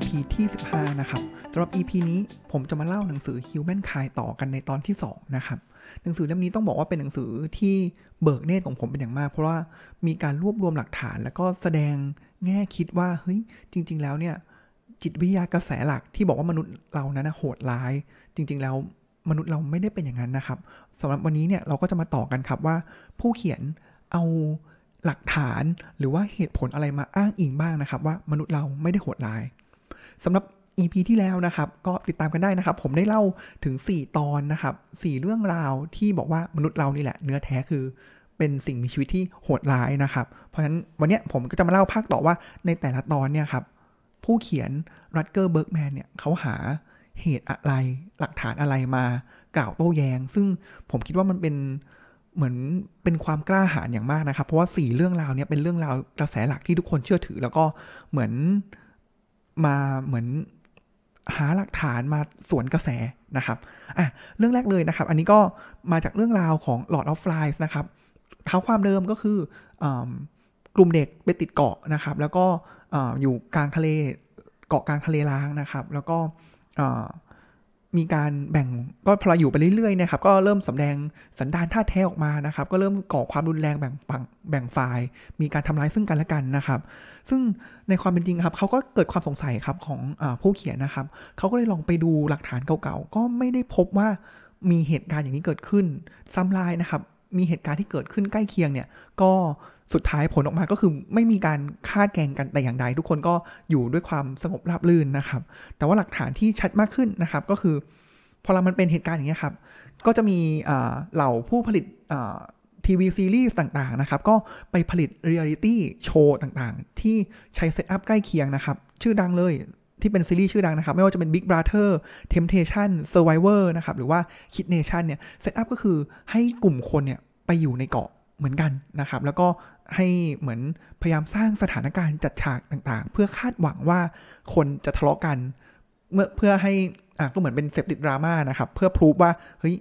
EP ที่15นะครับสำหรับ EP นี้ผมจะมาเล่าหนังสือ Human Kind ต่อกันในตอนที่2นะครับหนังสือเล่มนี้ต้องบอกว่าเป็นหนังสือที่เบิกเนตรของผมเป็นอย่างมากเพราะว่ามีการรวบรวมหลักฐานแล้วก็แสดงแง่คิดว่าเฮ้ยจริงๆแล้วเนี่ยจิตวิทยากระแสหลักที่บอกว่ามนุษย์เรานั้นโหดร้ายจริงๆแล้วมนุษย์เราไม่ได้เป็นอย่างนั้นนะครับสำหรับวันนี้เนี่ยเราก็จะมาต่อกันครับว่าผู้เขียนเอาหลักฐานหรือว่าเหตุผลอะไรมาอ้างอิงบ้างนะครับว่ามนุษย์เราไม่ได้โหดร้ายสำหรับ EP ที่แล้วนะครับก็ติดตามกันได้นะครับผมได้เล่าถึง4ตอนนะครับ4เรื่องราวที่บอกว่ามนุษย์เรานี่แหละเนื้อแท้คือเป็นสิ่งมีชีวิตที่โหดร้ายนะครับเพราะฉะนั้นวันนี้ผมก็จะมาเล่าภาคต่อว่าในแต่ละตอนเนี่ยครับผู้เขียนรัตเกอร์เบิร์กแมนเนี่ยเขาหาเหตุอะไรหลักฐานอะไรมากล่าวโต้แย้งซึ่งผมคิดว่ามันเป็นเหมือนเป็นความกล้าหาญอย่างมากนะครับเพราะว่า4เรื่องราวเนี่ยเป็นเรื่องราวกระแสหลักที่ทุกคนเชื่อถือแล้วก็เหมือนมาเหมือนหาหลักฐานมาสวนกระแสนะครับเรื่องแรกเลยนะครับอันนี้ก็มาจากเรื่องราวของ Lord of Flies นะครับเท้าความเดิมก็คือกลุ่มเด็กไปติดเกาะนะครับแล้วก็อยู่กลางทะเลเกาะกลางทะเลร้างนะครับแล้วก็มีการแบ่งก็พออยู่ไปเรื่อยๆนะครับก็เริ่มสำแดงสันดานท่าแท้ออกมานะครับก็เริ่มก่อความรุนแรงแบ่งฝ่ายมีการทำร้ายซึ่งกันและกันนะครับซึ่งในความเป็นจริงครับเขาก็เกิดความสงสัยครับของผู้เขียนนะครับเขาก็เลยลองไปดูหลักฐานเก่าๆก็ไม่ได้พบว่ามีเหตุการณ์อย่างนี้เกิดขึ้นซ้ำลายนะครับมีเหตุการณ์ที่เกิดขึ้นใกล้เคียงเนี่ยก็สุดท้ายผลออกมาก็คือไม่มีการคาดแกล้งกันแต่อย่างใดทุกคนก็อยู่ด้วยความสงบราบรื่นนะครับแต่ว่าหลักฐานที่ชัดมากขึ้นนะครับก็คือพอมันเป็นเหตุการณ์อย่างนี้ครับก็จะมีเหล่าผู้ผลิตทีวีซีรีส์ต่างๆนะครับก็ไปผลิตเรียลิตี้โชว์ต่างๆที่ใช้เซตอัพใกล้เคียงนะครับชื่อดังเลยที่เป็นซีรีส์ชื่อดังนะครับไม่ว่าจะเป็น Big Brother Temptation Survivor นะครับหรือว่า Kid Nation เนี่ยเซตอัพก็คือให้กลุ่มคนเนี่ยไปอยู่ในเกาะเหมือนกันนะครับแล้วก็ให้เหมือนพยายามสร้างสถานการณ์จัดฉากต่างๆเพื่อคาดหวังว่าคนจะทะเลาะกันเพื่อให้ก็เหมือนเป็นเสพติดดราม่านะครับเพื่อพรูฟว่าเฮ้ย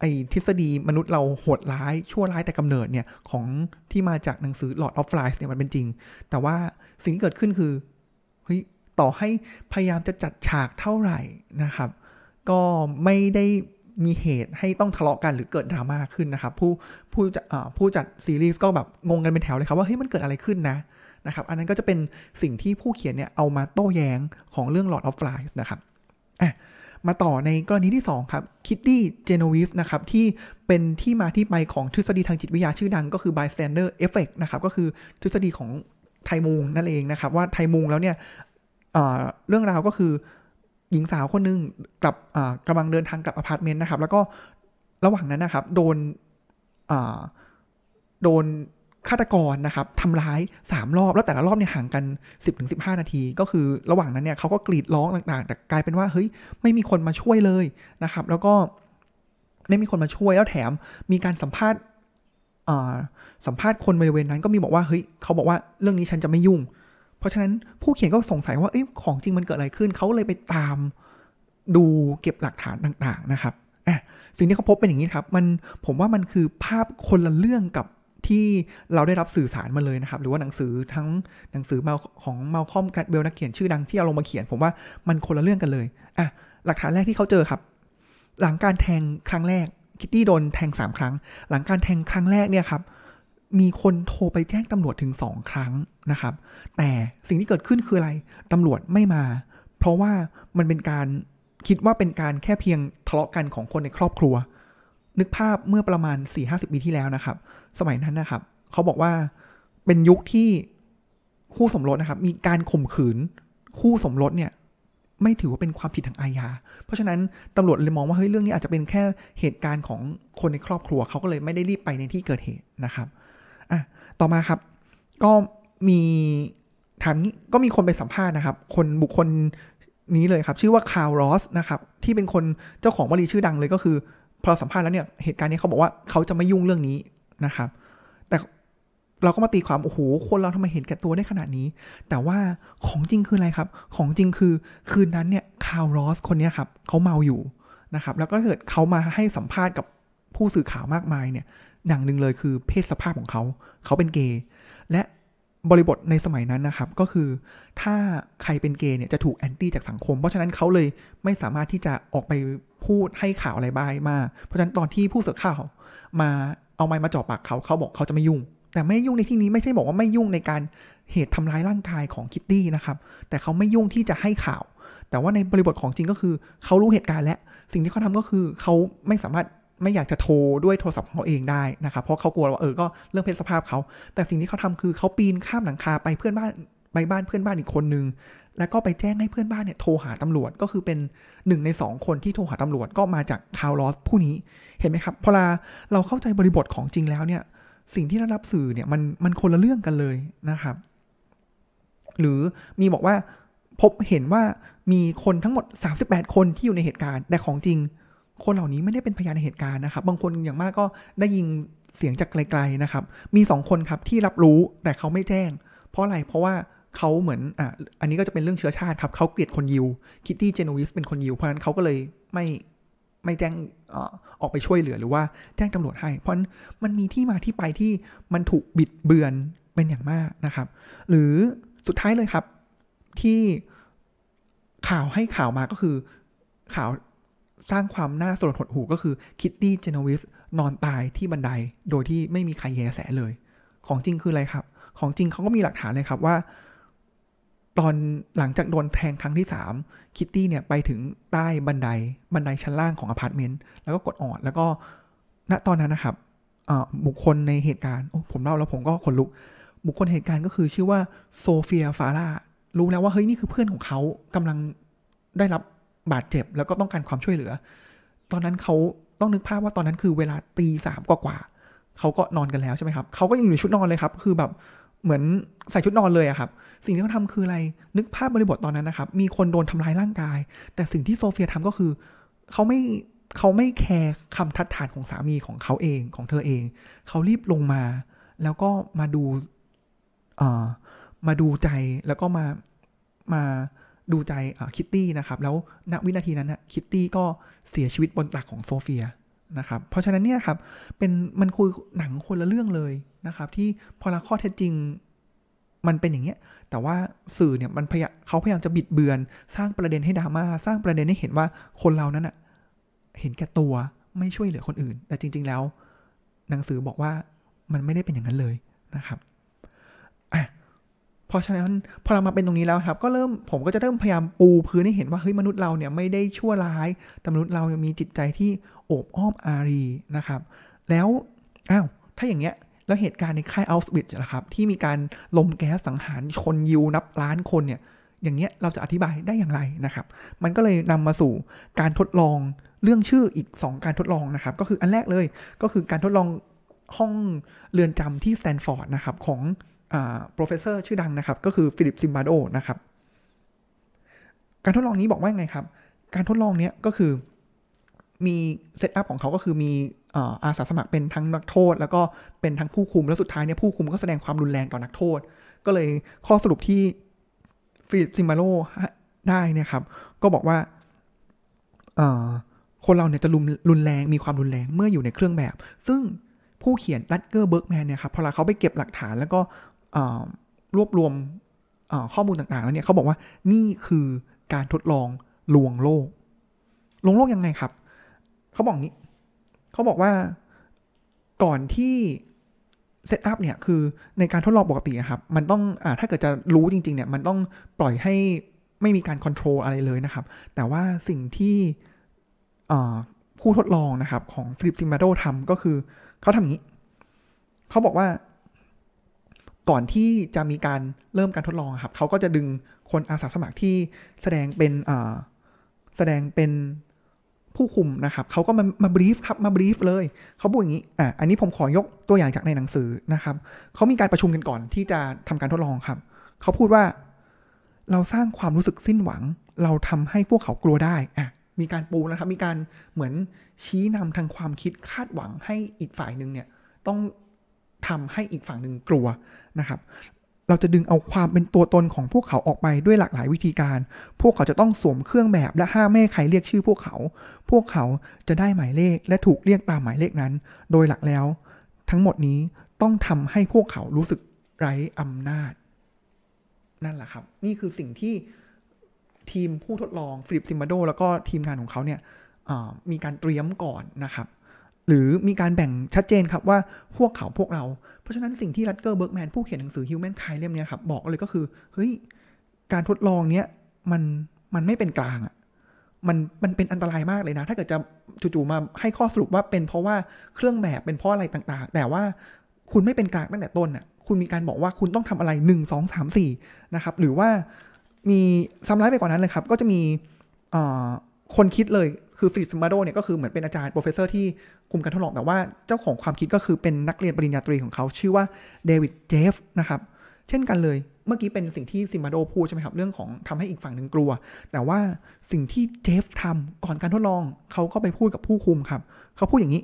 ไอ้ทฤษฎีมนุษย์เราโหดร้ายชั่วร้ายแต่กำเนิดเนี่ยของที่มาจากหนังสือ Lord of Flies เนี่ยมันเป็นจริงแต่ว่าสิ่งที่เกิดขึ้นคือเฮ้ยต่อให้พยายามจะจัดฉากเท่าไหร่นะครับก็ไม่ได้มีเหตุให้ต้องทะเลาะกันหรือเกิดดราม่าขึ้นนะครับผู้จัดซีรีส์ก็แบบงงกันเป็นแถวเลยครับว่าเฮ้ยมันเกิดอะไรขึ้นนะครับอันนั้นก็จะเป็นสิ่งที่ผู้เขียนเนี่ยเอามาโต้แย้งของเรื่อง Lord of Flies นะครับมาต่อในกรณีที่2ครับคิตตี้เจโนวิสนะครับที่เป็นที่มาที่ไปของทฤษฎีทางจิตวิทยาชื่อดังก็คือ Bystander Effect นะครับก็คือทฤษฎีของไทมุงนั่นเองนะครับว่าไทมุงแล้วเนี่ยเรื่องราวก็คือหญิงสาวคนนึงกลับกำลังเดินทางกลับอพาร์ตเมนต์นะครับแล้วก็ระหว่างนั้นนะครับโดนฆาตกรนะครับทำร้าย3รอบแล้วแต่ละรอบเนี่ยห่างกัน 10-15 นาทีก็คือระหว่างนั้นเนี่ยเขาก็กรีดร้องต่างๆแต่กลายเป็นว่าเฮ้ยไม่มีคนมาช่วยเลยนะครับแล้วก็ไม่มีคนมาช่วยแล้วแถมมีการสัมภาษณ์คนบริเวณนั้นก็มีบอกว่าเฮ้ยเขาบอกว่าเรื่องนี้ฉันจะไม่ยุ่งเพราะฉะนั้นผู้เขียนก็สงสัยว่าของจริงมันเกิดอะไรขึ้นเขาเลยไปตามดูเก็บหลักฐานต่างๆนะครับสิ่งที่เขาพบเป็นอย่างนี้ครับผมว่ามันคือภาพคนละเรื่องกับที่เราได้รับสื่อสารมาเลยนะครับหรือว่าหนังสือทั้งหนังสือของ Malcolm Gladwell นักเขียนชื่อดังที่เอาลงมาเขียนผมว่ามันคนละเรื่องกันเลยหลักฐานแรกที่เขาเจอครับหลังการแทงครั้งแรกคิตตี้โดนแทง3ครั้งหลังการแทงครั้งแรกเนี่ยครับมีคนโทรไปแจ้งตำรวจถึง2ครั้งนะครับแต่สิ่งที่เกิดขึ้นคืออะไรตำรวจไม่มาเพราะว่ามันเป็นการคิดว่าเป็นการแค่เพียงทะเลาะกันของคนในครอบครัวนึกภาพเมื่อประมาณ 40-50 ปีที่แล้วนะครับสมัยนั้นนะครับเขาบอกว่าเป็นยุคที่คู่สมรสนะครับมีการข่มขืนคู่สมรสเนี่ยไม่ถือว่าเป็นความผิดทางอาญาเพราะฉะนั้นตำรวจเลยมองว่าเฮ้ยเรื่องนี้อาจจะเป็นแค่เหตุการณ์ของคนในครอบครัวเขาก็เลยไม่ได้รีบไปในที่เกิดเหตุนะครับต่อมาครับก็มีถามนี้ก็มีคนไปสัมภาษณ์นะครับบุคคลนี้เลยครับชื่อว่าคาร์ลอสนะครับที่เป็นคนเจ้าของวลีชื่อดังเลยก็คือพอสัมภาษณ์แล้วเนี่ยเหตุการณ์นี้เขาบอกว่าเขาจะไม่ยุ่งเรื่องนี้นะครับแต่เราก็มาตีความโอ้โหคนเราทำไมเห็นแก่ตัวได้ขนาดนี้แต่ว่าของจริงคืออะไรครับของจริงคือคืนนั้นเนี่ยคาร์ลอสคนนี้ครับเขาเมาอยู่นะครับแล้วก็เกิดเขามาให้สัมภาษณ์กับผู้สื่อข่าวมากมายเนี่ยอย่างหนึ่งเลยคือเพศสภาพของเขาเป็นเกย์และ บริบทในสมัยนั้นนะครับก็คือถ้าใครเป็นเกย์เนี่ยจะถูกแอนตี้จากสังคมเพราะฉะนั้นเขาเลยไม่สามารถที่จะออกไปพูดให้ข่าวอะไรบ้างมากเพราะฉะนั้นตอนที่ผู้สื่อข่าวมาเอาไมค์มาจ่อปากเขาเขาบอกเขาจะไม่ยุ่งแต่ไม่ยุ่งในที่นี้ไม่ใช่บอกว่าไม่ยุ่งในการเหตุทำร้ายร่างกายของคิตตี้นะครับแต่เขาไม่ยุ่งที่จะให้ข่าวแต่ว่าในบริบทของจริงก็คือเขารู้เหตุการณ์และสิ่งที่เขาทำก็คือเขาไม่สามารถไม่อยากจะโทรด้วยโทรศัพท์ของเขาเองได้นะครับเพราะเขากลัวว่าก็เรื่องเพศสภาพเขาแต่สิ่งที่เขาทำคือเขาปีนข้ามหลังคาไปบ้านเพื่อนบ้านอีกคนนึงแล้วก็ไปแจ้งให้เพื่อนบ้านเนี่ยโทรหาตำรวจก็คือเป็น1ใน2คนที่โทรหาตำรวจก็มาจากคาร์ลอสผู้นี้เห็นไหมครับพอเราเข้าใจบริบทของจริงแล้วเนี่ยสิ่งที่ได้รับสื่อเนี่ยมันคนละเรื่องกันเลยนะครับหรือมีบอกว่าพบเห็นว่ามีคนทั้งหมด38คนที่อยู่ในเหตุการณ์แต่ของจริงคนเหล่านี้ไม่ได้เป็นพยานในเหตุการณ์นะครับบางคนอย่างมากก็ได้ยินเสียงจากไกลๆนะครับมี2คนครับที่รับรู้แต่เขาไม่แจ้งเพราะอะไรเพราะว่าเขาเหมือนอันนี้ก็จะเป็นเรื่องเชื้อชาติครับเขาเกลียดคนยิวคิตตี้เจโนวิสเป็นคนยิวเพราะนั้นเขาก็เลยไม่แจ้งออกไปช่วยเหลือหรือว่าแจ้งตำรวจให้เพราะนั้นมันมีที่มาที่ไปที่มันถูกบิดเบือนเป็นอย่างมากนะครับหรือสุดท้ายเลยครับที่ข่าวให้ข่าวมาก็คือข่าวสร้างความน่าสลดหดหู่ก็คือคิตตี้เจโนวิสนอนตายที่บันไดโดยที่ไม่มีใครแยแสเลยของจริงคืออะไรครับของจริงเขาก็มีหลักฐานเลยครับว่าตอนหลังจากโดนแทงครั้งที่3คิตตี้เนี่ยไปถึงใต้บันไดชั้นล่างของอพาร์ตเมนต์แล้วก็กดออดแล้วก็ณตอนนั้นนะครับบุคคลในเหตุการณ์ผมเล่าแล้วผมก็ขนลุกบุคคลเหตุการณ์ก็คือชื่อว่าโซเฟียฟาร่ารู้แล้วว่าเฮ้ยนี่คือเพื่อนของเขากำลังได้รับบาดเจ็บแล้วก็ต้องการความช่วยเหลือตอนนั้นเขาต้องนึกภาพว่าตอนนั้นคือเวลา 3:00 กว่าๆเขาก็นอนกันแล้วใช่ไหมครับเขาก็ยังอยู่ในชุดนอนเลยครับคือแบบเหมือนใส่ชุดนอนเลยอะครับสิ่งที่เขาทำคืออะไรนึกภาพบริบทตอนนั้นนะครับมีคนโดนทำร้ายร่างกายแต่สิ่งที่โซเฟียทำก็คือเขาไม่แคร์คำทัดทานของสามีของเขาเองของเธอเองเขารีบลงมาแล้วก็มาดูใจแล้วก็มาดูใจคิตตี้นะครับแล้วณวินาทีนั้นนะคิตตี้ก็เสียชีวิตบนตักของโซเฟียนะครับเพราะฉะนั้นเนี่ยครับมันคือหนังคนละเรื่องเลยนะครับที่พอละข้อเท็จจริงมันเป็นอย่างเงี้ยแต่ว่าสื่อเนี่ยมันพยายามจะบิดเบือนสร้างประเด็นให้ดราม่าสร้างประเด็นให้เห็นว่าคนเรานั้นน่ะเห็นแก่ตัวไม่ช่วยเหลือคนอื่นแต่จริงๆแล้วหนังสือบอกว่ามันไม่ได้เป็นอย่างนั้นเลยนะครับเพราะฉะนั้นพอเรามาเป็นตรงนี้แล้วครับก็ผมก็จะเริ่มพยายามปูพื้นให้เห็นว่าเฮ้ยมนุษย์เราเนี่ยไม่ได้ชั่วร้ายแต่มนุษย์เราเนี่ยมีจิตใจที่โอบอ้อมอารีนะครับแล้วถ้าอย่างเงี้ยแล้วเหตุการณ์ในค่ายอัลส์วิทนะครับที่มีการลมแก๊สสังหารคนยิวนับล้านคนเนี่ยอย่างเงี้ยเราจะอธิบายได้อย่างไรนะครับมันก็เลยนำมาสู่การทดลองเรื่องชื่ออีก2การทดลองนะครับก็คืออันแรกเลยก็คือการทดลองห้องเรือนจำที่สแตนฟอร์ดนะครับของโปรเฟสเซอร์ชื่อดังนะครับก็คือฟิลิปซิมบาโดนะครับการทดลองนี้บอกว่าไงครับการทดลองเนี้ยก็คือมีเซตอัพของเขาก็คือมีอาสาสมัครเป็นทั้งนักโทษแล้วก็เป็นทั้งผู้คุมแล้วสุดท้ายเนี่ยผู้คุมก็แสดงความรุนแรงต่อนักโทษก็เลยข้อสรุปที่ฟิลิปซิมบาโดได้นะครับก็บอกว่าคนเราเนี่ยจะรุนแรงมีความรุนแรงเมื่ออยู่ในเครื่องแบบซึ่งผู้เขียนรัตเกอร์เบิร์กแมนเนี่ยครับพอเขาไปเก็บหลักฐานแล้วก็รวบรวมข้อมูลต่างๆแล้วเนี่ยเขาบอกว่านี่คือการทดลองลวงโลกลวงโลกยังไงครับเขาบอกนี้เขาบอกว่าก่อนที่เซตอัพเนี่ยคือในการทดลองปกติครับมันต้องถ้าเกิดจะรู้จริงๆเนี่ยมันต้องปล่อยให้ไม่มีการคอนโทรลอะไรเลยนะครับแต่ว่าสิ่งที่ผู้ทดลองนะครับของฟิลิปซิมาโดทำก็คือเขาทำอย่างนี้เขาบอกว่าก่อนที่จะมีการเริ่มการทดลองครับเขาก็จะดึงคนอาสาสมัครที่แสดงเป็นผู้คุมนะครับเขาก็มาบรีฟครับมาบรีฟเลยเขาพูดอย่างนี้อันนี้ผมขอยกตัวอย่างจากในหนังสือนะครับเขามีการประชุมกันก่อนที่จะทำการทดลองครับเขาพูดว่าเราสร้างความรู้สึกสิ้นหวังเราทำให้พวกเขากลัวได้มีการปูนะครับมีการเหมือนชี้นำทางความคิดคาดหวังให้อีกฝ่ายนึงเนี่ยต้องทำให้อีกฝั่งนึงกลัวนะครับเราจะดึงเอาความเป็นตัวตนของพวกเขาออกไปด้วยหลากหลายวิธีการพวกเขาจะต้องสวมเครื่องแบบและห้ามไม่ให้ใครเรียกชื่อพวกเขาจะได้หมายเลขและถูกเรียกตามหมายเลขนั้นโดยหลักแล้วทั้งหมดนี้ต้องทำให้พวกเขารู้สึก ไร้อำนาจนั่นแหละครับนี่คือสิ่งที่ทีมผู้ทดลองฟิลิปซิมบาโดแล้วก็ทีมงานของเขาเนี่ยมีการเตรียมก่อนนะครับหรือมีการแบ่งชัดเจนครับว่าพวกเขาพวกเราเพราะฉะนั้นสิ่งที่รัตเกอร์เบิร์กแมนผู้เขียนหนังสือ Human Kind เล่มนี้ครับบอกเลยก็คือเฮ้ยการทดลองเนี้ยมันไม่เป็นกลางอ่ะมันเป็นอันตรายมากเลยนะถ้าเกิดจะจู่ๆมาให้ข้อสรุปว่าเป็นเพราะว่าเครื่องแบบเป็นเพราะอะไรต่างๆแต่ว่าคุณไม่เป็นกลางตั้งแต่ต้นน่ะคุณมีการบอกว่าคุณต้องทำอะไร1 2 3 4นะครับหรือว่ามีซ้ำร้ายไปกว่านั้นเลยครับก็จะมีคนคิดเลยคือฟิลิปซิมบาโดเนี่ยก็คือเหมือนเป็นอาจารย์โปรเฟสเซอร์ที่คุมการทดลองแต่ว่าเจ้าของความคิดก็คือเป็นนักเรียนปริญญาตรีของเขาชื่อว่าเดวิดเจฟนะครับเช่นกันเลยเมื่อกี้เป็นสิ่งที่ซิมบาโดพูดใช่ไหมครับเรื่องของทำให้อีกฝั่งหนึ่งกลัวแต่ว่าสิ่งที่เจฟทำก่อนการทดลองเขาก็ไปพูดกับผู้คุมครับเขาพูดอย่างนี้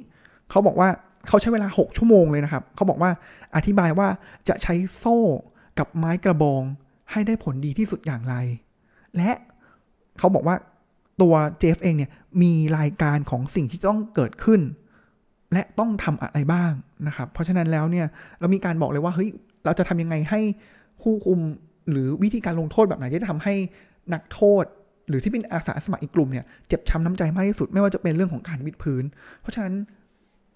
เขาบอกว่าเขาใช้เวลา6ชั่วโมงเลยนะครับเขาบอกว่าอธิบายว่าจะใช้โซ่กับไม้กระบองให้ได้ผลดีที่สุดอย่างไรและเขาบอกว่าตัวเจฟเองเนี่ยมีรายการของสิ่งที่ต้องเกิดขึ้นและต้องทำอะไรบ้างนะครับเพราะฉะนั้นแล้วเนี่ยเรามีการบอกเลยว่าเฮ้ยเราจะทำยังไงให้ผู้คุมหรือวิธีการลงโทษแบบไหนจะทำให้นักโทษหรือที่เป็นอาสาสมัครอีกกลุ่มเนี่ยเจ็บช้ำน้ำใจมากที่สุดไม่ว่าจะเป็นเรื่องของการวิดพื้นเพราะฉะนั้น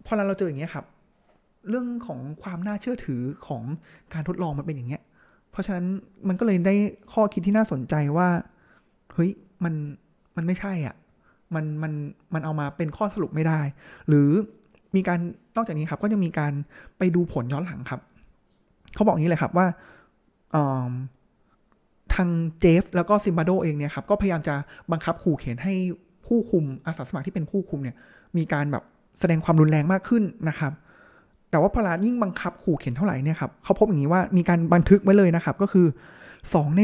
พอเราเจออย่างเงี้ยครับเรื่องของความน่าเชื่อถือของการทดลองมันเป็นอย่างเงี้ยเพราะฉะนั้นมันก็เลยได้ข้อคิดที่น่าสนใจว่าเฮ้ยมันไม่ใช่อ่ะมันเอามาเป็นข้อสรุปไม่ได้หรือมีการนอกจากนี้ครับก็ยังมีการไปดูผลย้อนหลังครับเขาบอกนี้เลยครับว่าทางเจฟแล้วก็ซิมบาโดเองเนี่ยครับก็พยายามจะบังคับขู่เข็นให้ผู้คุมอาสาสมัครที่เป็นผู้คุมเนี่ยมีการแบบแสดงความรุนแรงมากขึ้นนะครับแต่ว่าพอยิ่งบังคับขู่เข็นเท่าไหร่เนี่ยครับเขาพบอย่างนี้ว่ามีการบันทึกไว้เลยนะครับก็คือ2ใน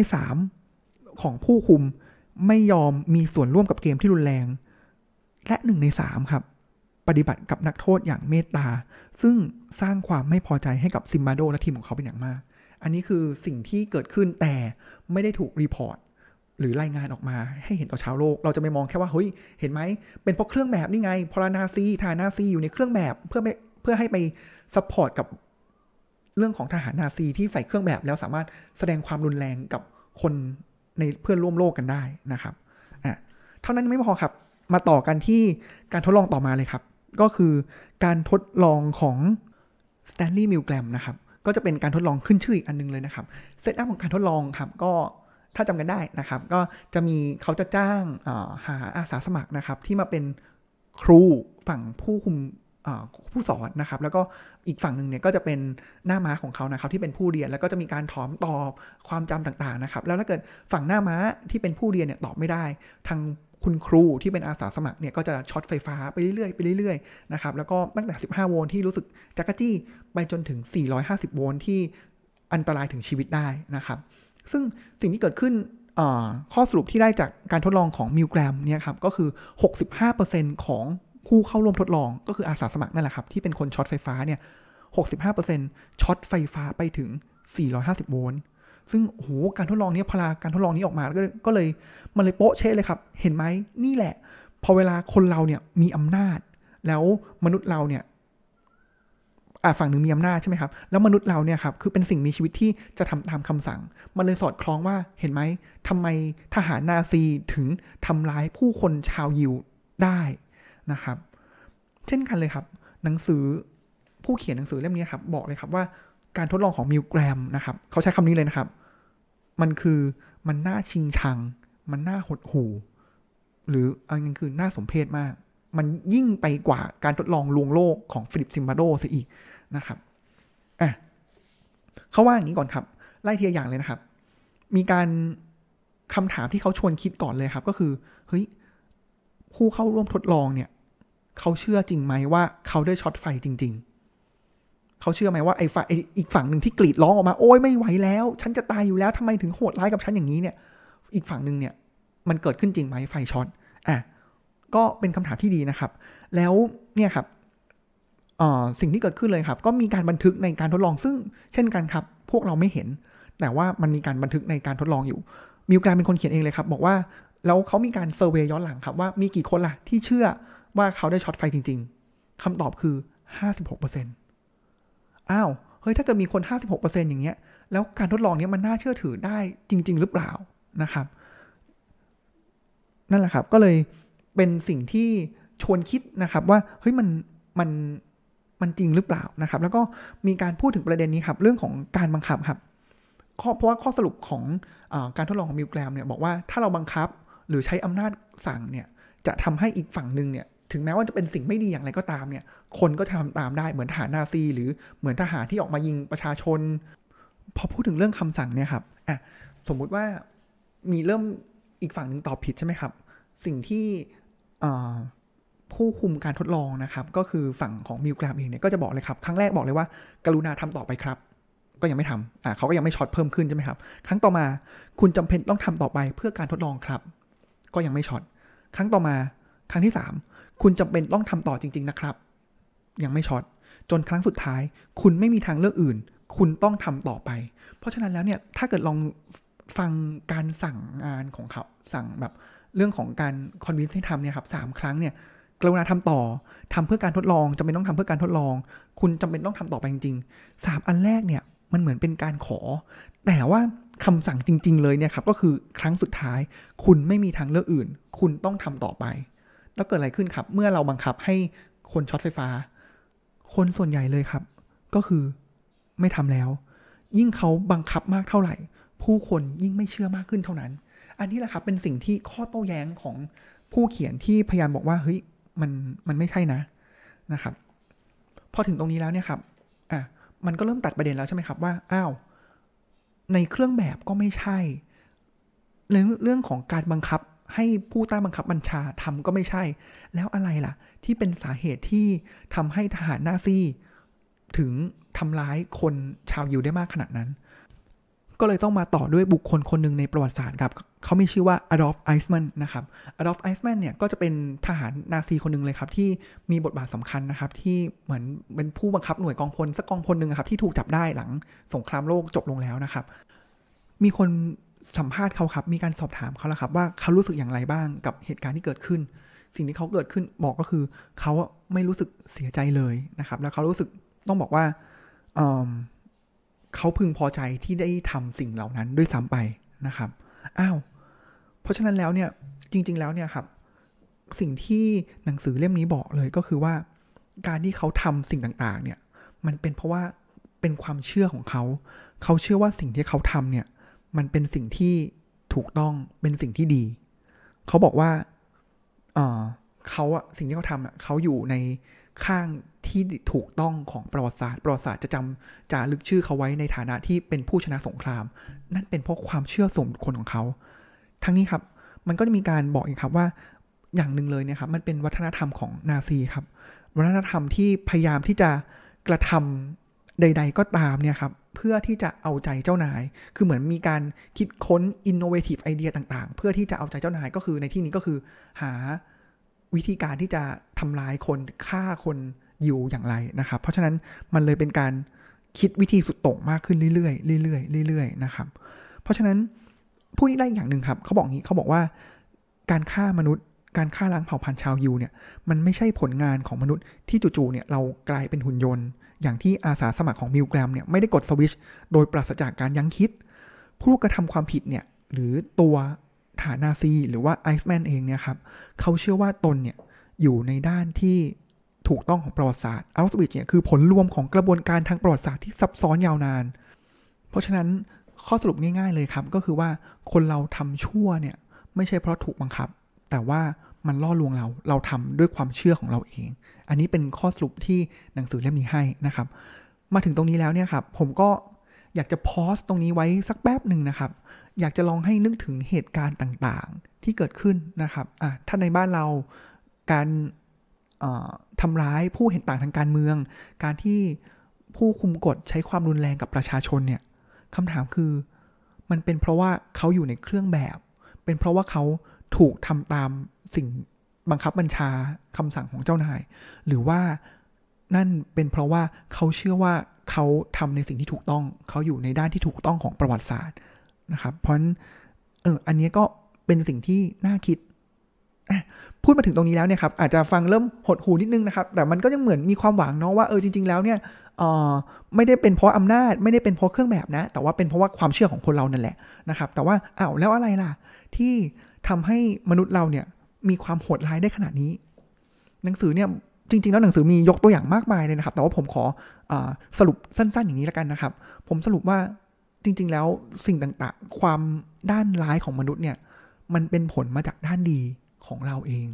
3ของผู้คุมไม่ยอมมีส่วนร่วมกับเกมที่รุนแรงและ1ใน3ครับปฏิบัติกับนักโทษอย่างเมตตาซึ่งสร้างความไม่พอใจให้กับซิมบาโดและทีมของเขาเป็นอย่างมากอันนี้คือสิ่งที่เกิดขึ้นแต่ไม่ได้ถูกรีพอร์ตหรือรายงานออกมาให้เห็นต่อชาวโลกเราจะไม่มองแค่ว่าเฮ้ยเห็นไหมเป็นเพราะเครื่องแบบนี่ไงพลนาซีทหารนาซีอยู่ในเครื่องแบบเพื่อให้ไปซัพพอร์ตกับเรื่องของทหารนาซีที่ใส่เครื่องแบบแล้วสามารถแสดงความรุนแรงกับคนในเพื่อนร่วมโลกกันได้นะครับเท่านั้นไม่พอครับมาต่อกันที่การทดลองต่อมาเลยครับก็คือการทดลองของสแตนลีย์มิลแกรมนะครับก็จะเป็นการทดลองขึ้นชื่ออีกอันนึงเลยนะครับเซตอัพของการทดลองครับก็ถ้าจำกันได้นะครับก็จะมีเขาจะจ้างหาอาสาสมัครนะครับที่มาเป็นครูฝั่งผู้คุมผู้สอนนะครับแล้วก็อีกฝั่งหนึ่งเนี่ยก็จะเป็นหน้าม้าของเขานะครับที่เป็นผู้เรียนแล้วก็จะมีการถามตอบความจำต่างๆนะครับแล้วถ้าเกิดฝั่งหน้าม้าที่เป็นผู้เรียนเนี่ยตอบไม่ได้ทางคุณครูที่เป็นอาสาสมัครเนี่ยก็จะช็อตไฟฟ้าไปเรื่อยๆนะครับแล้วก็ตั้งแต่15โวลต์ที่รู้สึกจักจี้ไปจนถึง450โวลต์ที่อันตรายถึงชีวิตได้นะครับซึ่งสิ่งที่เกิดขึ้นข้อสรุปที่ได้จากการทดลองของมิลแกรมเนี่ยครับก็คือ 65% ของผู้เข้าร่วมทดลองก็คืออาสาสมัครนั่นแหละครับที่เป็นคนช็อตไฟฟ้าเนี่ย 65% ช็อตไฟฟ้าไปถึง450โวลต์ซึ่งโอ้โหการทดลองนี้พอการทดลองนี้ออกมาก็เลยมันเลยโป๊ะเช๊ะเลยครับเห็นไหมนี่แหละพอเวลาคนเราเนี่ยมีอำนาจแล้วมนุษย์เราเนี่ยฝั่งหนึ่งมีอำนาจใช่ไหมครับแล้วมนุษย์เราเนี่ยครับคือเป็นสิ่งมีชีวิตที่จะทำตามคำสั่งมันเลยสอดคล้องว่าเห็นไหมทำไมทหารนาซีถึงทำร้ายผู้คนชาวยิวได้นะครับเช่นกันเลยครับหนังสือผู้เขียนหนังสือเล่มนี้ครับบอกเลยครับว่าการทดลองของมิลแกรมนะครับเขาใช้คำนี้เลยนะครับมันน่าชิงชังมันน่าหดหู่หรืออันนั้นคือน่าสมเพชมากมันยิ่งไปกว่าการทดลองลวงโลกของฟิลิปซิมบาโดซะอีกนะครับเขาว่าอย่างนี้ก่อนครับไล่ทีละอย่างเลยนะครับมีการคำถามที่เขาชวนคิดก่อนเลยครับก็คือเฮ้ยผู้เข้าร่วมทดลองเนี่ยเขาเชื่อจริงไหมว่าเขาได้ช็อตไฟจริงๆเขาเชื่อไหมว่าอีกฝั่งหนึ่งที่กรีดร้องออกมาโอ๊ยไม่ไหวแล้วฉันจะตายอยู่แล้วทำไมถึงโหดร้ายกับฉันอย่างนี้เนี่ยอีกฝั่งหนึ่งเนี่ยมันเกิดขึ้นจริงไหมไฟช็อตก็เป็นคำถามที่ดีนะครับแล้วเนี่ยครับสิ่งที่เกิดขึ้นเลยครับก็มีการบันทึกในการทดลองซึ่งเช่นกันครับพวกเราไม่เห็นแต่ว่ามันมีการบันทึกในการทดลองอยู่มิลแกรมเป็นคนเขียนเองเลยครับบอกว่าแล้วเขามีการเซอร์เวย์ย้อนหลังครับว่ามีกี่คนล่ะที่เชื่อว่าเขาได้ช็อตไฟจริงๆคำตอบคือ 56% อ้าว เฮ้ยถ้าเกิดมีคน 56% อย่างเงี้ยแล้วการทดลองนี้มันน่าเชื่อถือได้จริงๆหรือเปล่านะครับนั่นแหละครับก็เลยเป็นสิ่งที่ชวนคิดนะครับว่าเฮ้ยมันจริงหรือเปล่านะครับแล้วก็มีการพูดถึงประเด็นนี้ครับเรื่องของการบังคับครับเพราะว่าข้อสรุปของการทดลองของมิลแกรมเนี่ยบอกว่าถ้าเราบังคับหรือใช้อำนาจสั่งเนี่ยจะทำให้อีกฝั่งนึงเนี่ยถึงแม้ว่าจะเป็นสิ่งไม่ดีอย่างไรก็ตามเนี่ยคนก็ทำตามได้เหมือนทหารนาซีหรือเหมือนทหารที่ออกมายิงประชาชนพอพูดถึงเรื่องคำสั่งเนี่ยครับสมมุติว่ามีเริ่มอีกฝั่งนึงตอบผิดใช่ไหมครับสิ่งที่ผู้คุมการทดลองนะครับก็คือฝั่งของมิลแกรมเองเนี่ยก็จะบอกเลยครับครั้งแรกบอกเลยว่ากรุณาทำต่อไปครับก็ยังไม่ทำเขาก็ยังไม่ช็อตเพิ่มขึ้นใช่ไหมครับครั้งต่อมาคุณจำเป็นต้องทำต่อไปเพื่อการทดลองครับก็ยังไม่ช็อตครั้งต่อมาครั้งที่3คุณจำเป็นต้องทำต่อจริงๆนะครับยังไม่ช็อตจนครั้งสุดท้ายคุณไม่มีทางเลือกอื่นคุณต้องทำต่อไปเพราะฉะนั้นแล้วเนี่ยถ้าเกิดลองฟังการสั่งงานของเขาสั่งแบบเรื่องของการคอนวินซ์ให้ทำเนี่ยครับ3ครั้งเนี่ยกรุณาทำต่อทำเพื่อการทดลองจำเป็นต้องทำเพื่อการทดลองคุณจำเป็นต้องทำต่อไปจริงๆ3อันแรกเนี่ยมันเหมือนเป็นการขอแต่ว่าคำสั่งจริงๆเลยเนี่ยครับก็คือครั้งสุดท้ายคุณไม่มีทางเลือกอื่นคุณต้องทำต่อไปแล้วเกิดอะไรขึ้นครับเมื่อเราบังคับให้คนช็อตไฟฟ้าคนส่วนใหญ่เลยครับก็คือไม่ทำแล้วยิ่งเขาบังคับมากเท่าไหร่ผู้คนยิ่งไม่เชื่อมากขึ้นเท่านั้นอันนี้แหละครับเป็นสิ่งที่ข้อโต้แย้งของผู้เขียนที่พยายามบอกว่าเฮ้ยมันไม่ใช่นะครับพอถึงตรงนี้แล้วเนี่ยครับมันก็เริ่มตัดประเด็นแล้วใช่ไหมครับว่าอ้าวในเครื่องแบบก็ไม่ใช่เรื่องของการบังคับให้ผู้ใต้บังคับบัญชาทำก็ไม่ใช่แล้วอะไรล่ะที่เป็นสาเหตุที่ทำให้ทหารนาซีถึงทำร้ายคนชาวยิวได้มากขนาดนั้นก็เลยต้องมาต่อด้วยบุคคลคนหนึ่งในประวัติศาสตร์ครับเขามีชื่อว่า Adolf Eichmann นะครับ Adolf Eichmann เนี่ยก็จะเป็นทหารนาซีคนหนึ่งเลยครับที่มีบทบาทสำคัญนะครับที่เหมือนเป็นผู้บังคับหน่วยกองพลสักกองพลหนึ่งครับที่ถูกจับได้หลังสงครามโลกจบลงแล้วนะครับมีคนสัมภาษณ์เขาครับมีการสอบถามเขาแล้วครับว่าเขารู้สึกอย่างไรบ้างกับเหตุการณ์ที่เกิดขึ้นสิ่งที่เขาเกิดขึ้นบอกก็คือเขาไม่รู้สึกเสียใจเลยนะครับแล้วเขารู้สึกต้องบอกว่าเขาพึงพอใจที่ได้ทำสิ่งเหล่านั้นด้วยซ้ำไปนะครับอ้าวเพราะฉะนั้นแล้วเนี่ยจริงๆแล้วเนี่ยครับสิ่งที่หนังสือเล่มนี้บอกเลยก็คือว่าการที่เขาทำสิ่งต่างๆเนี่ยมันเป็นเพราะว่าเป็นความเชื่อของเขาเชื่อว่าสิ่งที่เขาทำเนี่ยมันเป็นสิ่งที่ถูกต้องเป็นสิ่งที่ดีเขาบอกว่าเขาสิ่งที่เขาทำเขาอยู่ในข้างที่ถูกต้องของประวัติศาสตร์จะจำจารึกชื่อเขาไว้ในฐานะที่เป็นผู้ชนะสงครามนั่นเป็นเพราะความเชื่อส่วนบุคคลของเขาทั้งนี้ครับมันก็จะมีการบอกอีกครับว่าอย่างหนึ่งเลยเนี่ยครับมันเป็นวัฒนธรรมของนาซีครับวัฒนธรรมที่พยายามที่จะกระทำใดๆก็ตามเนี่ยครับเพื่อที่จะเอาใจเจ้านายคือเหมือนมีการคิดค้น innovative idea ต่างๆเพื่อที่จะเอาใจเจ้านายก็คือในที่นี้ก็คือหาวิธีการที่จะทำร้ายคนฆ่าคนอยู่อย่างไรนะครับเพราะฉะนั้นมันเลยเป็นการคิดวิธีสุดโต่งมากขึ้นเรื่อยๆเรื่อยๆเรื่อยๆนะครับเพราะฉะนั้นผู้นี้ได้อย่างหนึ่งครับเขาบอกงี้เขาบอกว่าการฆ่ามนุษย์การฆ่าล้างเผ่าพันธุ์ชาวยิวเนี่ยมันไม่ใช่ผลงานของมนุษย์ที่จู่ๆเนี่ยเรากลายเป็นหุ่นยนต์อย่างที่อาสาสมัครของมิลแกรมเนี่ยไม่ได้กดสวิตช์โดยปราศจากการยั้งคิดผู้กระทำความผิดเนี่ยหรือตัวทหารนาซีหรือว่าไอซ์แมนเองเนี่ยครับเขาเชื่อว่าตนเนี่ยอยู่ในด้านที่ถูกต้องของประวัติศาสตร์อัลสวิตเนี่ยคือผลรวมของกระบวนการทางประวัติศาสตร์ที่ซับซ้อนยาวนานเพราะฉะนั้นข้อสรุปง่ายๆเลยครับก็คือว่าคนเราทำชั่วเนี่ยไม่ใช่เพราะถูกบังคับแต่ว่ามันล่อลวงเราทำด้วยความเชื่อของเราเองอันนี้เป็นข้อสรุปที่หนังสือเล่มนี้ให้นะครับมาถึงตรงนี้แล้วเนี่ยครับผมก็อยากจะพอสตรงนี้ไว้สักแป๊บหนึ่งนะครับอยากจะลองให้นึกถึงเหตุการณ์ต่างๆที่เกิดขึ้นนะครับถ้าในบ้านเราการทำร้ายผู้เห็นต่างทางการเมืองการที่ผู้คุมกฎใช้ความรุนแรงกับประชาชนเนี่ยคำถามคือมันเป็นเพราะว่าเขาอยู่ในเครื่องแบบเป็นเพราะว่าเขาถูกทำตามสิ่งบังคับบัญชาคำสั่งของเจ้านายหรือว่านั่นเป็นเพราะว่าเขาเชื่อว่าเขาทำในสิ่งที่ถูกต้องเขาอยู่ในด้านที่ถูกต้องของประวัติศาสตร์นะครับเพราะฉะนั้นอันนี้ก็เป็นสิ่งที่น่าคิดพูดมาถึงตรงนี้แล้วเนี่ยครับอาจจะฟังเริ่มหดหูนิดนึงนะครับแต่มันก็ยังเหมือนมีความหวังเนาะว่าจริงๆแล้วเนี่ย ไม่ได้เป็นเพราะอำนาจไม่ได้เป็นเพราะเครื่องแบบนะแต่ว่าเป็นเพราะว่าความเชื่อของคนเรานั่นแหละนะครับแต่ว่าอ้าวแล้วอะไรล่ะที่ทำให้มนุษย์เราเนี่ยมีความโหดร้ายได้ขนาดนี้หนังสือเนี่ยจริงๆแล้วหนังสือมียกตัวอย่างมากมายเลยนะครับแต่ว่าผมขอสรุปสั้นๆอย่างนี้ละกันนะครับผมสรุปว่าจริงๆแล้วสิ่งต่างๆความด้านร้ายของมนุษย์เนี่ยมันเป็นผลมาจากด้านดีของเราเอง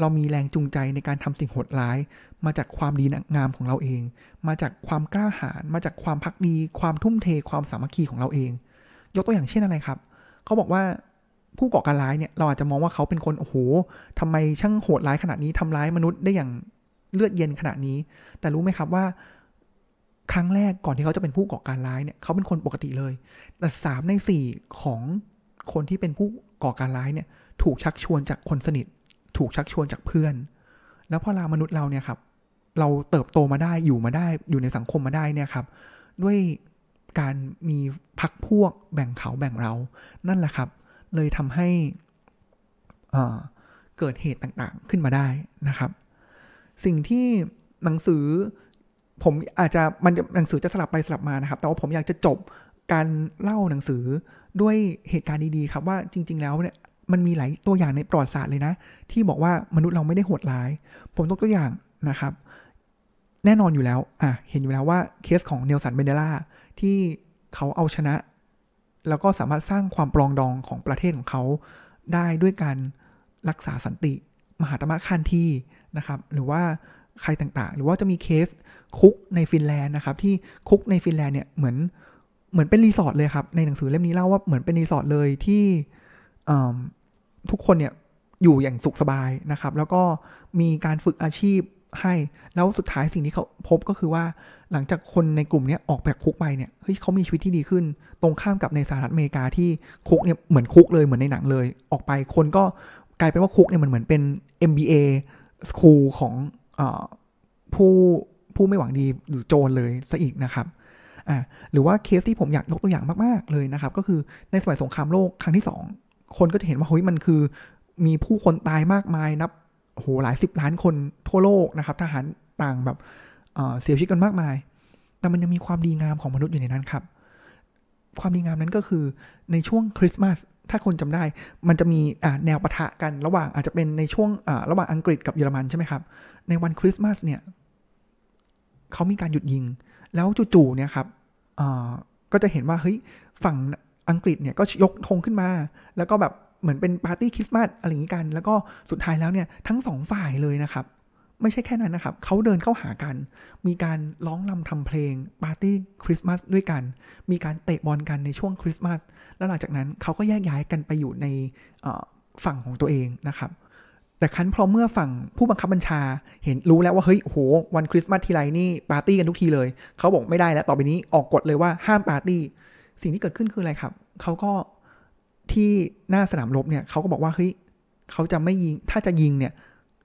เรามีแรงจูงใจในการทำสิ่งโหดร้ายมาจากความดีงามของเราเองมาจากความกล้าหาญมาจากความภักดีความทุ่มเทความสามัคคีของเราเองยกตัวอย่างเช่นอะไรครับเขาบอกว่าผู้ก่อการร้ายเนี่ยเราอาจจะมองว่าเขาเป็นคนโอ้โหทำไมช่างโหดร้ายขนาดนี้ทำร้ายมนุษย์ได้อย่างเลือดเย็นขนาดนี้แต่รู้ไหมครับว่าครั้งแรกก่อนที่เขาจะเป็นผู้ก่อการร้ายเนี่ยเขาเป็นคนปกติเลยแต่3ใน4ของคนที่เป็นผู้ก่อการร้ายเนี่ยถูกชักชวนจากคนสนิทถูกชักชวนจากเพื่อนแล้วพอเรามนุษย์เราเนี่ยครับเราเติบโตมาได้อยู่มาได้อยู่ในสังคมมาได้เนี่ยครับด้วยการมีพรรคพวกแบ่งเขาแบ่งเรานั่นแหละครับเลยทำให้เกิดเหตุต่างๆขึ้นมาได้นะครับสิ่งที่หนังสือผมอาจจะมันหนังสือจะสลับไปสลับมานะครับแต่ว่าผมอยากจะจบการเล่าหนังสือด้วยเหตุการณ์ดีๆครับว่าจริงๆแล้วเนี่ยมันมีหลายตัวอย่างในประวัติศาสตร์เลยนะที่บอกว่ามนุษย์เราไม่ได้โหดร้ายผมยกตัวอย่างนะครับแน่นอนอยู่แล้วเห็นอยู่แล้วว่าเคสของเนลสันเมนเดลาที่เขาเอาชนะแล้วก็สามารถสร้างความปรองดองของประเทศของเขาได้ด้วยการรักษาสันติมหาตมะคานธีนะครับหรือว่าใครต่างๆหรือว่าจะมีเคสคุกในฟินแลนด์นะครับที่คุกในฟินแลนด์เนี่ยเหมือนเป็นรีสอร์ทเลยครับในหนังสือเล่มนี้เล่าว่าเหมือนเป็นรีสอร์ทเลยที่ทุกคนเนี่ยอยู่อย่างสุขสบายนะครับแล้วก็มีการฝึกอาชีพให้แล้วสุดท้ายสิ่งที่เขาพบก็คือว่าหลังจากคนในกลุ่มนี้ออกจากคุกไปเนี่ยเฮ้ยเขามีชีวิตที่ดีขึ้นตรงข้ามกับในสหรัฐอเมริกาที่คุกเนี่ยเหมือนคุกเลยเหมือนในหนังเลยออกไปคนก็กลายเป็นว่าคุกเนี่ยมันเหมือนเป็น MBA สคูลของผู้ไม่หวังดีหรือโจรเลยซะอีกนะครับหรือว่าเคสที่ผมอยากยกตัวอย่างมากๆเลยนะครับก็คือในสมัยสงครามโลกครั้งที่2คนก็จะเห็นว่าเฮ้ยมันคือมีผู้คนตายมากมายนับโอ้โหหลาย10ล้านคนทั่วโลกนะครับทหารต่างแบบเสียชีวิตกันมากมายแต่มันยังมีความดีงามของมนุษย์อยู่ในนั้นครับความดีงามนั้นก็คือในช่วงคริสต์มาสถ้าคนจำได้มันจะมีแนวปะทะกันระหว่างอาจจะเป็นในช่วงระหว่างอังกฤษกับเยอรมันใช่ไหมครับในวันคริสต์มาสเนี่ยเขามีการหยุดยิงแล้วจู่ๆเนี่ยครับก็จะเห็นว่าเฮ้ยฝั่งอังกฤษเนี่ยก็ยกธงขึ้นมาแล้วก็แบบเหมือนเป็นปาร์ตี้คริสต์มาสอะไรอย่างนี้กันแล้วก็สุดท้ายแล้วเนี่ยทั้งสองฝ่ายเลยนะครับไม่ใช่แค่นั้นนะครับเขาเดินเข้าหากันมีการร้องรำทำเพลงปาร์ตี้คริสต์มาสด้วยกันมีการเตะบอลกันในช่วงคริสต์มาสแล้วหลังจากนั้นเขาก็แยกย้ายกันไปอยู่ในฝั่งของตัวเองนะครับแต่ครั้นพอเมื่อฝั่งผู้บังคับบัญชาเห็นรู้แล้วว่าเฮ้ยโหวันคริสต์มาสทีไรนี่ปาร์ตี้กันทุกทีเลยเขาบอกไม่ได้แล้วต่อไปนี้ออกกฎเลยว่าห้ามปาร์ตี้สิ่งที่เกิดขึ้นคืออะไรครับเขาก็ที่หน้าสนามรบเนี่ยเขาก็บอกว่าเฮ้ยเขาจะไม่ยิงถ้าจะยิงเนี่ย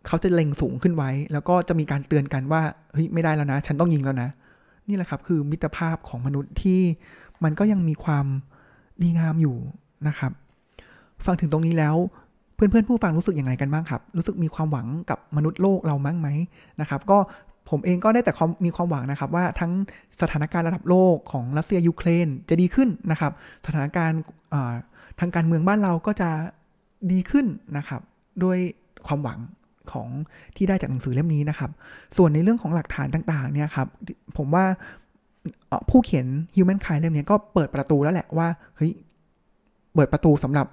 เขาจะเล็งสูงขึ้นไว้แล้วก็จะมีการเตือนกันว่าเฮ้ยไม่ได้แล้วนะฉันต้องยิงแล้วนะนี่แหละครับคือมิตรภาพของมนุษย์ที่มันก็ยังมีความดีงามอยู่นะครับฟังถึงตรงนี้แล้วเพื่อนๆผู้ฟังรู้สึกอย่างไรกันบ้างครับรู้สึกมีความหวังกับมนุษย์โลกเราบ้างไหมนะครับก็ผมเองก็ได้แต่มีความหวังนะครับว่าทั้งสถานการณ์ระดับโลกของรัสเซียยูเครนจะดีขึ้นนะครับสถานการณ์ทางการเมืองบ้านเราก็จะดีขึ้นนะครับด้วยความหวังของที่ได้จากหนังสือเล่มนี้นะครับส่วนในเรื่องของหลักฐานต่างๆเนี่ยครับผมว่าผู้เขียน Human Kind เล่มนี้ก็เปิดประตูแล้วแหละว่าเฮ้ยเปิดประตูสำหรับ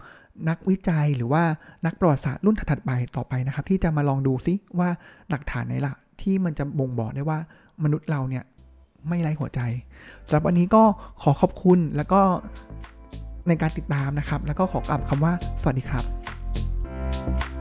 นักวิจัยหรือว่านักประวัติศาสตร์รุ่นถัดไปต่อไปนะครับที่จะมาลองดูซิว่าหลักฐานไหนล่ะที่มันจะบ่งบอกได้ว่ามนุษย์เราเนี่ยไม่ไร้หัวใจสำหรับวันนี้ก็ขอขอบคุณแล้วก็ในการติดตามนะครับแล้วก็ขอกราบคำว่าสวัสดีครับ